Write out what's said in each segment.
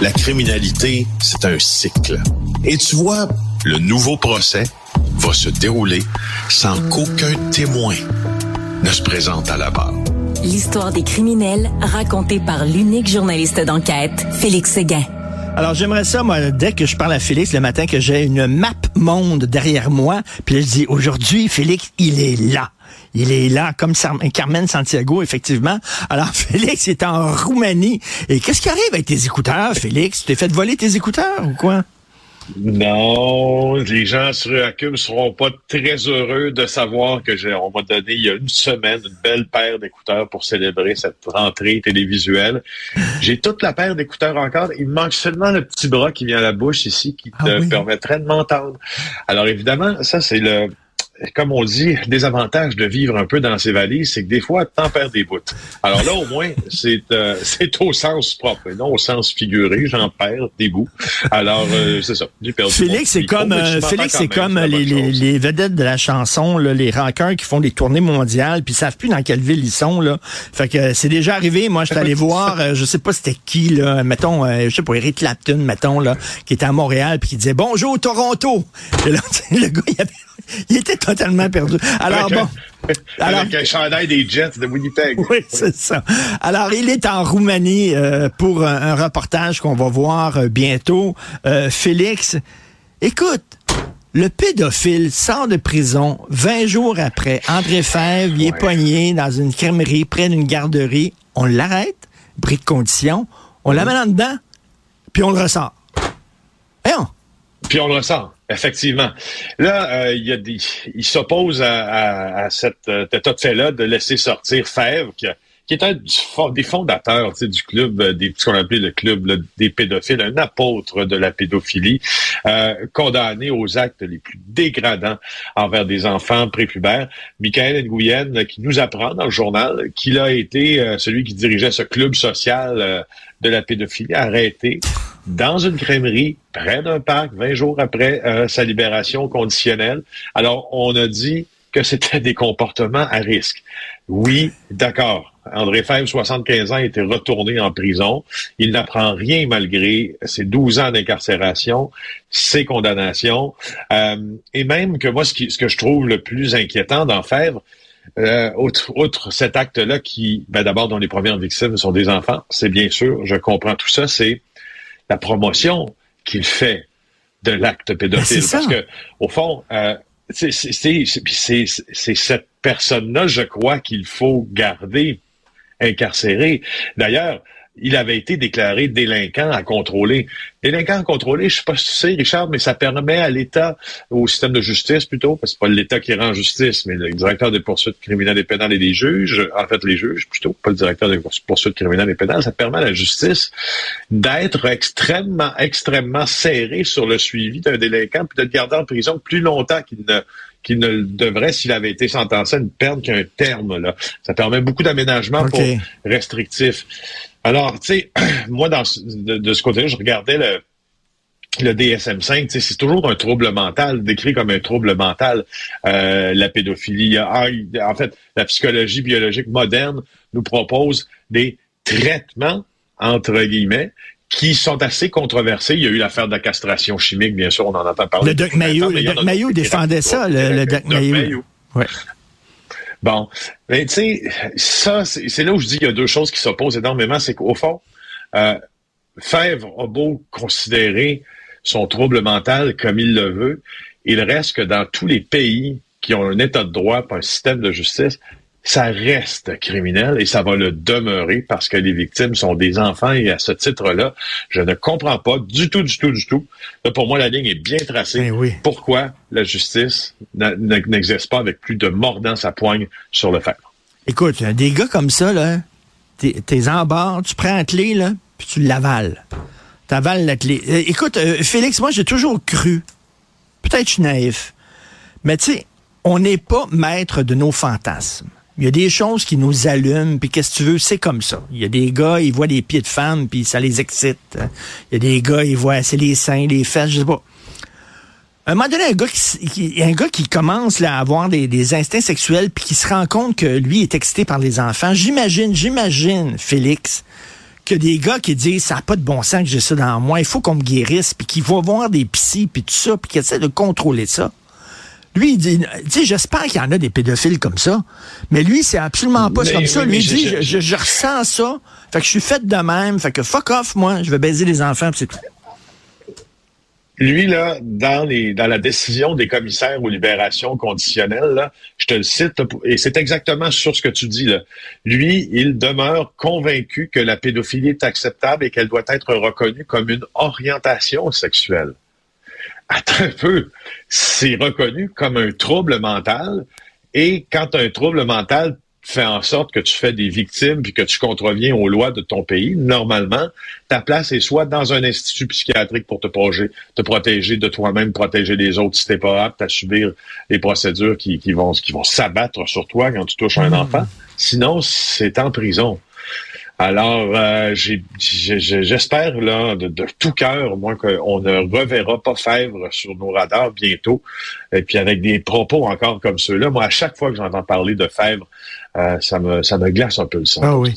La criminalité, c'est un cycle. Et tu vois, le nouveau procès va se dérouler sans qu'aucun témoin ne se présente à la barre. L'histoire des criminels racontée par l'unique journaliste d'enquête, Félix Séguin. Alors, j'aimerais ça, moi, dès que je parle à Félix le matin, que j'ai une map monde derrière moi, puis là, je dis, aujourd'hui, Félix, il est là. Il est là, comme Carmen Santiago, effectivement. Alors, Félix est en Roumanie. Et qu'est-ce qui arrive avec tes écouteurs, Félix? Tu t'es fait voler tes écouteurs ou quoi? Non, les gens sur QUB ne seront pas très heureux de savoir que on m'a donné il y a une semaine une belle paire d'écouteurs pour célébrer cette rentrée télévisuelle. J'ai toute la paire d'écouteurs encore. Il me manque seulement le petit bras qui vient à la bouche ici qui te permettrait de m'entendre. Alors évidemment, ça c'est le... Comme on dit, le désavantage de vivre un peu dans ses valises, c'est que des fois, t'en perds des bouts. Alors là, au moins, c'est au sens propre, et non au sens figuré. J'en perds des bouts. Alors, c'est ça. J'ai perdu Félix, c'est comme, les vedettes de la chanson, là, les rockers qui font des tournées mondiales, puis ils savent plus dans quelle ville ils sont, là. Fait que c'est déjà arrivé. Moi, je suis allé voir, je sais pas c'était qui, là, mettons, je sais pas, Eric Clapton, mettons, là, qui était à Montréal, puis qui disait bonjour Toronto. Et là, le gars, il était totalement perdu. Alors, avec un chandail des Jets de Winnipeg. Oui, c'est ça. Alors, il est en Roumanie pour un reportage qu'on va voir bientôt. Félix, écoute, le pédophile sort de prison 20 jours après. André Fèvre, il est pogné dans une crèmerie près d'une garderie. On l'arrête, bris de condition, on l'amène en dedans, puis on le ressort. Puis on le ressort. Effectivement. Là, il s'oppose à cet état de fait-là de laisser sortir Fèvre, qui est un des fondateurs du club, ce qu'on appelait le club là, des pédophiles, un apôtre de la pédophilie, condamné aux actes les plus dégradants envers des enfants prépubères. Michael Nguyen, qui nous apprend dans le journal qu'il a été celui qui dirigeait ce club social de la pédophilie, arrêté dans une crèmerie, près d'un parc, 20 jours après sa libération conditionnelle. Alors, on a dit que c'était des comportements à risque. Oui, d'accord. André Fèvre, 75 ans, était retourné en prison. Il n'apprend rien malgré ses 12 ans d'incarcération, ses condamnations. Et même que moi, ce que je trouve le plus inquiétant dans Fèvre, outre cet acte-là qui, d'abord, dont les premières victimes sont des enfants, c'est bien sûr, je comprends tout ça, c'est la promotion qu'il fait de l'acte pédophile. Parce que, au fond, c'est cette personne-là, je crois, qu'il faut garder incarcérée. D'ailleurs, il avait été déclaré délinquant à contrôler. Délinquant à contrôler, je ne sais pas si tu sais, Richard, mais ça permet à l'État, au système de justice plutôt, parce que c'est pas l'État qui rend justice, mais le directeur des poursuites criminelles et pénales et des juges, en fait les juges plutôt, pas le directeur des poursuites criminelles et pénales, ça permet à la justice d'être extrêmement, extrêmement serré sur le suivi d'un délinquant, puis de le garder en prison plus longtemps qu'il ne le devrait s'il avait été sentencé à une peine qu'un terme. Là. Ça permet beaucoup d'aménagements pour restrictifs. Alors, tu sais, moi, de ce côté-là, je regardais le DSM-5, c'est toujours un trouble mental, décrit comme un trouble mental, la pédophilie. En fait, la psychologie biologique moderne nous propose des traitements, entre guillemets, qui sont assez controversés. Il y a eu l'affaire de la castration chimique, bien sûr, on en entend parler. Le Dr Mailloux défendait ça, le Dr Mailloux. Oui. Bon, mais tu sais, ça, c'est là où je dis qu'il y a deux choses qui s'opposent énormément. C'est qu'au fond, Fèvre a beau considérer son trouble mental comme il le veut, il reste que dans tous les pays qui ont un état de droit, un système de justice, ça reste criminel et ça va le demeurer parce que les victimes sont des enfants et à ce titre-là, je ne comprends pas du tout. Là, pour moi, la ligne est bien tracée. Oui. Pourquoi la justice n'exerce pas avec plus de mordant sa poigne sur le fer? Écoute, des gars comme ça, là, t'es en barre, tu prends la clé, là, puis tu l'avales. T'avales la clé. Écoute, Félix, moi, j'ai toujours cru, peut-être je suis naïf, mais tu sais, on n'est pas maître de nos fantasmes. Il y a des choses qui nous allument, puis qu'est-ce que tu veux, c'est comme ça. Il y a des gars, ils voient des pieds de femmes, puis ça les excite. Il y a des gars, ils voient, c'est les seins, les fesses, je sais pas. À un moment donné, un gars qui commence là, à avoir des instincts sexuels, puis qui se rend compte que lui est excité par les enfants, j'imagine, Félix, que des gars qui disent ça n'a pas de bon sens que j'ai ça dans moi, il faut qu'on me guérisse, puis qui vont voir des psys, puis tout ça, puis qui essaient de contrôler ça. Lui, il dit, tu sais, j'espère qu'il y en a des pédophiles comme ça, mais lui, c'est absolument pas comme ça. Lui, il dit, je ressens ça, fait que je suis faite de même, fait que fuck off, moi, je vais baiser les enfants, puis c'est tout. Lui, là, dans la décision des commissaires aux libérations conditionnelles, là, je te le cite, et c'est exactement sur ce que tu dis, là. Lui, il demeure convaincu que la pédophilie est acceptable et qu'elle doit être reconnue comme une orientation sexuelle. Attends un peu, c'est reconnu comme un trouble mental, et quand un trouble mental fait en sorte que tu fais des victimes puis que tu contreviens aux lois de ton pays, normalement, ta place est soit dans un institut psychiatrique pour te protéger de toi-même, protéger des autres si t'es pas apte à subir les procédures qui vont s'abattre sur toi quand tu touches un enfant. Sinon, c'est en prison. Alors, j'espère là de tout cœur, moi, qu'on ne reverra pas Fèvre sur nos radars bientôt. Et puis avec des propos encore comme ceux-là, moi, à chaque fois que j'entends parler de Fèvre, ça me glace un peu le sang. Ah oui.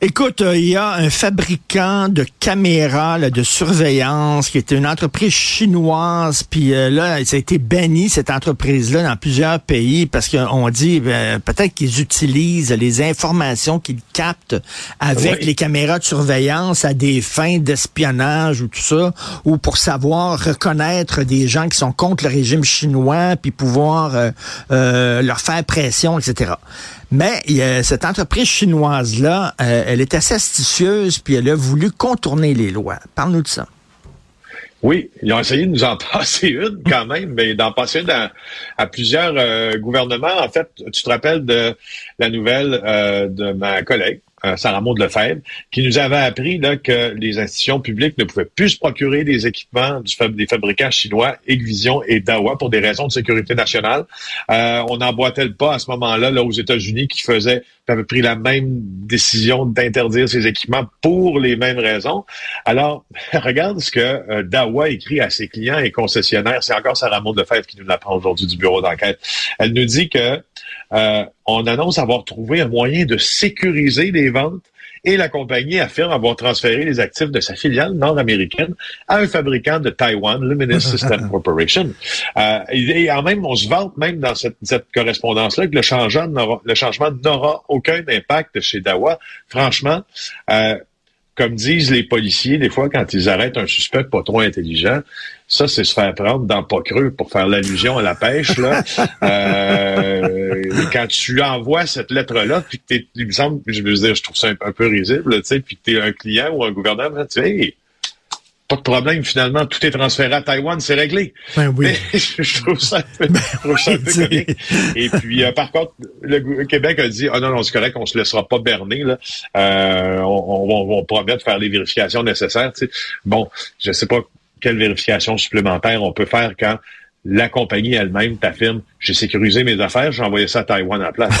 Écoute, il y a un fabricant de caméras là, de surveillance qui était une entreprise chinoise, puis là, ça a été banni, cette entreprise-là, dans plusieurs pays, parce qu'on dit peut-être qu'ils utilisent les informations qu'ils captent avec les caméras de surveillance à des fins d'espionnage ou tout ça, ou pour savoir reconnaître des gens qui sont contre le régime chinois, puis pouvoir leur faire pression, etc. Mais cette entreprise chinoise-là, elle est assez astucieuse, puis elle a voulu contourner les lois. Parle-nous de ça. Oui, ils ont essayé de nous en passer une quand même, mais d'en passer une à plusieurs gouvernements. En fait, tu te rappelles de la nouvelle de ma collègue, Sarah Maud Lefebvre, qui nous avait appris là, que les institutions publiques ne pouvaient plus se procurer des équipements des fabricants chinois, Eggvision et Dawa, pour des raisons de sécurité nationale. On emboîtait le pas à ce moment-là là, aux États-Unis, qui avaient pris la même décision d'interdire ces équipements pour les mêmes raisons. Alors, regarde ce que Dawa écrit à ses clients et concessionnaires. C'est encore Sarah Maud Lefebvre qui nous l'apprend aujourd'hui du bureau d'enquête. Elle nous dit que on annonce avoir trouvé un moyen de sécuriser les ventes et la compagnie affirme avoir transféré les actifs de sa filiale nord-américaine à un fabricant de Taïwan, Luminous System Corporation. Et en même, on se vante même dans cette correspondance-là que le changement n'aura aucun impact chez Dawa. Franchement, comme disent les policiers, des fois, quand ils arrêtent un suspect pas trop intelligent, ça, c'est se faire prendre dans pas creux pour faire l'allusion à la pêche, là. Quand tu envoies cette lettre-là, puis que il me semble, je veux dire, je trouve ça un peu risible, tu sais, puis que t'es un client ou un gouverneur, tu sais, hey, pas de problème, finalement, tout est transféré à Taïwan, c'est réglé. Ben oui. Mais je trouve ça un peu comique. Et puis, par contre, le Québec a dit, non, c'est correct, on se laissera pas berner, là. On promet de faire les vérifications nécessaires, tu sais. Bon, je sais pas quelles vérifications supplémentaires on peut faire quand la compagnie elle-même t'affirme, j'ai sécurisé mes affaires, j'ai envoyé ça à Taïwan en place.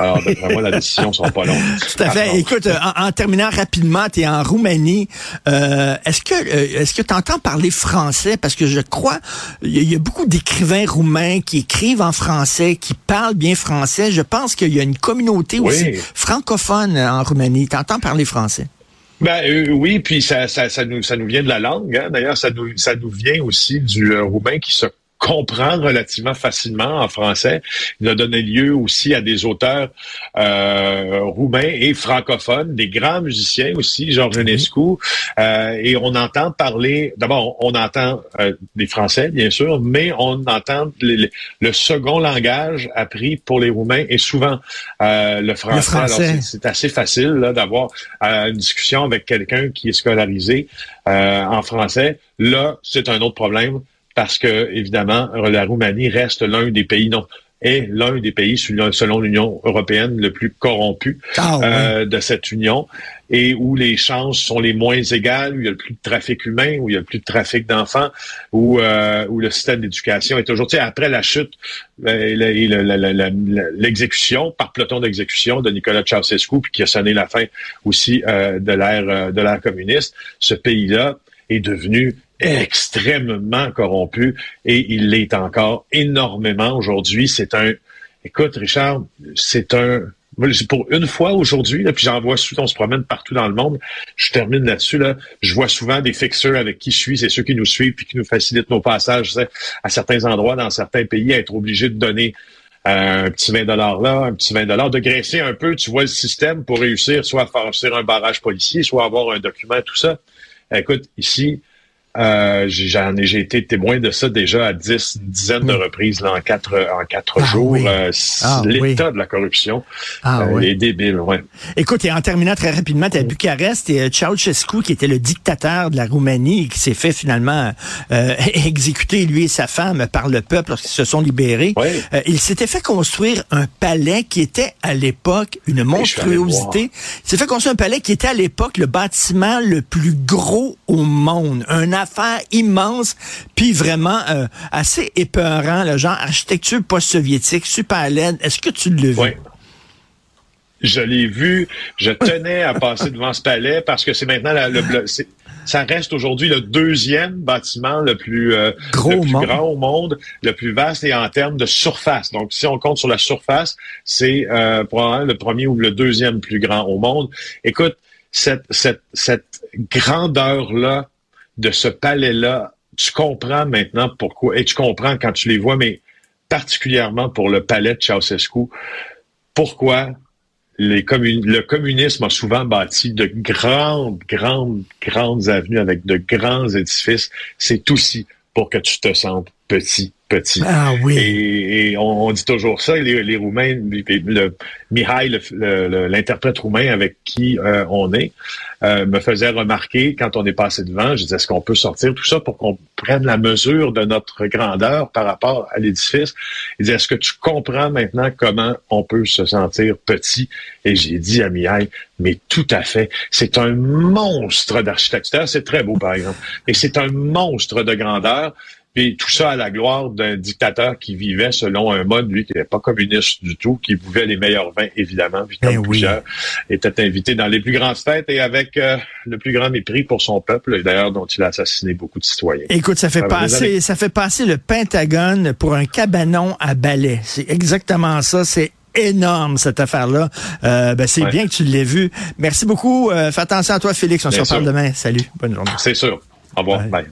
Alors, d'après moi, la décision sera pas longue. Tout à fait. Écoute, en terminant rapidement, tu es en Roumanie. Est-ce que tu entends parler français? Parce que je crois, il y a beaucoup d'écrivains roumains qui écrivent en français, qui parlent bien français. Je pense qu'il y a une communauté aussi francophone en Roumanie. Tu entends parler français? Oui, puis ça nous vient de la langue. Hein. D'ailleurs, ça nous vient aussi du roumain qui se comprend relativement facilement en français. Il a donné lieu aussi à des auteurs roumains et francophones, des grands musiciens aussi, Georges Enescu. Et on entend parler, d'abord, on entend des Français, bien sûr, mais on entend le second langage appris pour les Roumains est souvent le français. Alors, c'est assez facile là, d'avoir une discussion avec quelqu'un qui est scolarisé en français. Là, c'est un autre problème. Parce que, évidemment, la Roumanie reste l'un des pays, selon l'Union européenne, le plus corrompu de cette union, et où les chances sont les moins égales, où il y a le plus de trafic humain, où il y a le plus de trafic d'enfants, où le système d'éducation est toujours... Tu sais, après la chute et l'exécution, par peloton d'exécution de Nicolae Ceausescu, puis qui a sonné la fin aussi de l'ère communiste, ce pays-là est devenu extrêmement corrompu et il l'est encore énormément aujourd'hui. Écoute, Richard, c'est un pour une fois aujourd'hui, là, puis j'en vois souvent, on se promène partout dans le monde, je termine là-dessus, là, je vois souvent des fixeurs avec qui je suis, c'est ceux qui nous suivent puis qui nous facilitent nos passages, je sais, à certains endroits, dans certains pays, à être obligés de donner un petit 20 $ là, un petit 20 $, de graisser un peu, tu vois, le système pour réussir soit à franchir un barrage policier, soit à avoir un document, tout ça. Écoute, ici, j'ai été témoin de ça déjà à une dizaine de reprises là, en quatre jours. Oui. L'état de la corruption est débile. Ouais. Écoute, et en terminant très rapidement, à Bucarest, et Ceausescu, qui était le dictateur de la Roumanie, qui s'est fait finalement exécuter, lui et sa femme, par le peuple lorsqu'ils se sont libérés. Oui. Il s'était fait construire un palais qui était à l'époque une monstruosité. Il s'est fait construire un palais qui était à l'époque le bâtiment le plus gros au monde. Une affaire immense, puis vraiment assez épeurant, le genre architecture post-soviétique, super laide. Est-ce que tu l'as vu? Oui. Je l'ai vu. Je tenais à passer devant ce palais parce que c'est maintenant ça reste aujourd'hui le deuxième bâtiment le plus grand au monde, le plus vaste et en termes de surface. Donc, si on compte sur la surface, c'est probablement le premier ou le deuxième plus grand au monde. Écoute, cette grandeur-là de ce palais-là, tu comprends maintenant pourquoi, et tu comprends quand tu les vois, mais particulièrement pour le palais de Ceausescu, pourquoi le communisme a souvent bâti de grandes avenues avec de grands édifices. C'est aussi pour que tu te sentes petit. Ah oui. Et on dit toujours ça, les Roumains, Mihai, l'interprète roumain avec qui on est, me faisait remarquer quand on est passé devant, je disais, est-ce qu'on peut sortir tout ça pour qu'on prenne la mesure de notre grandeur par rapport à l'édifice? Il disait, est-ce que tu comprends maintenant comment on peut se sentir petit? Et j'ai dit à Mihai, mais tout à fait, c'est un monstre d'architecture, c'est très beau par exemple, et c'est un monstre de grandeur. Puis tout ça à la gloire d'un dictateur qui vivait selon un mode, lui, qui n'était pas communiste du tout, qui buvait les meilleurs vins, évidemment, puis comme plusieurs, était invité dans les plus grandes fêtes et avec le plus grand mépris pour son peuple, d'ailleurs, dont il a assassiné beaucoup de citoyens. Écoute, ça fait passer le Pentagone pour un cabanon à balai. C'est exactement ça, c'est énorme cette affaire-là. C'est bien que tu l'aies vu. Merci beaucoup. Fais attention à toi, Félix. On se reparle demain. Salut. Bonne journée. C'est sûr. Au revoir. Bye.